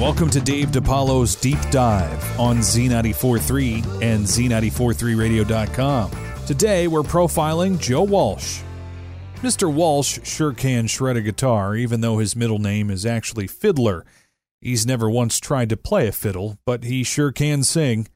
Welcome to Dave DePaolo's Deep Dive on Z94.3 and Z94.3radio.com. Today, we're profiling Joe Walsh. Mr. Walsh sure can shred a guitar, even though his middle name is actually Fiddler. He's never once tried to play a fiddle, but he sure can sing.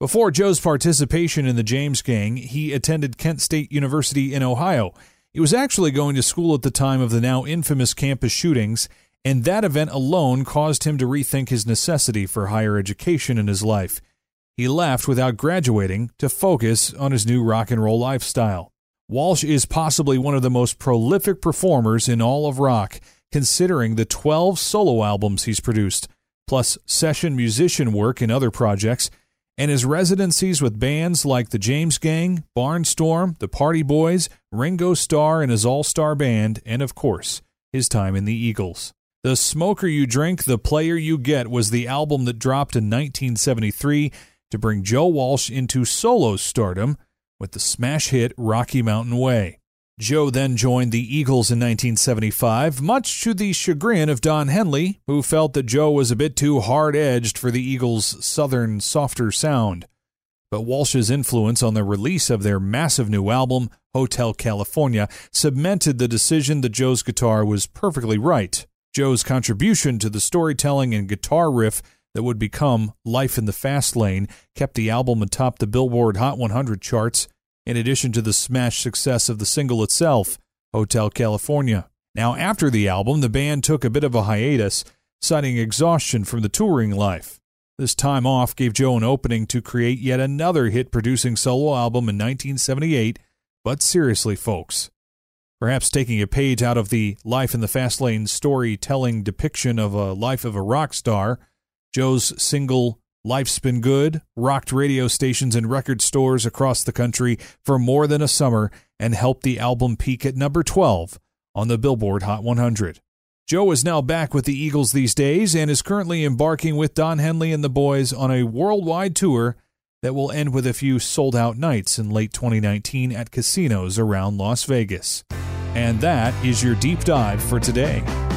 Before Joe's participation in the James Gang, he attended Kent State University in Ohio. He was actually going to school at the time of the now infamous campus shootings, and that event alone caused him to rethink his necessity for higher education in his life. He left without graduating to focus on his new rock and roll lifestyle. Walsh is possibly one of the most prolific performers in all of rock, considering the 12 solo albums he's produced, plus session musician work in other projects, and his residencies with bands like the James Gang, Barnstorm, The Party Boys, Ringo Starr and his all-star band, and of course, his time in the Eagles. The Smoker You Drink, The Player You Get was the album that dropped in 1973 to bring Joe Walsh into solo stardom with the smash hit Rocky Mountain Way. Joe then joined the Eagles in 1975, much to the chagrin of Don Henley, who felt that Joe was a bit too hard-edged for the Eagles' southern, softer sound. But Walsh's influence on the release of their massive new album, Hotel California, cemented the decision that Joe's guitar was perfectly right. Joe's contribution to the storytelling and guitar riff that would become Life in the Fast Lane kept the album atop the Billboard Hot 100 charts, in addition to the smash success of the single itself, Hotel California. Now, after the album, the band took a bit of a hiatus, citing exhaustion from the touring life. This time off gave Joe an opening to create yet another hit-producing solo album in 1978, but seriously, folks, perhaps taking a page out of the Life in the Fast Lane storytelling depiction of a life of a rock star, Joe's single Life's Been Good rocked radio stations and record stores across the country for more than a summer and helped the album peak at number 12 on the Billboard Hot 100. Joe is now back with the Eagles these days and is currently embarking with Don Henley and the Boys on a worldwide tour that will end with a few sold-out nights in late 2019 at casinos around Las Vegas. And that is your deep dive for today.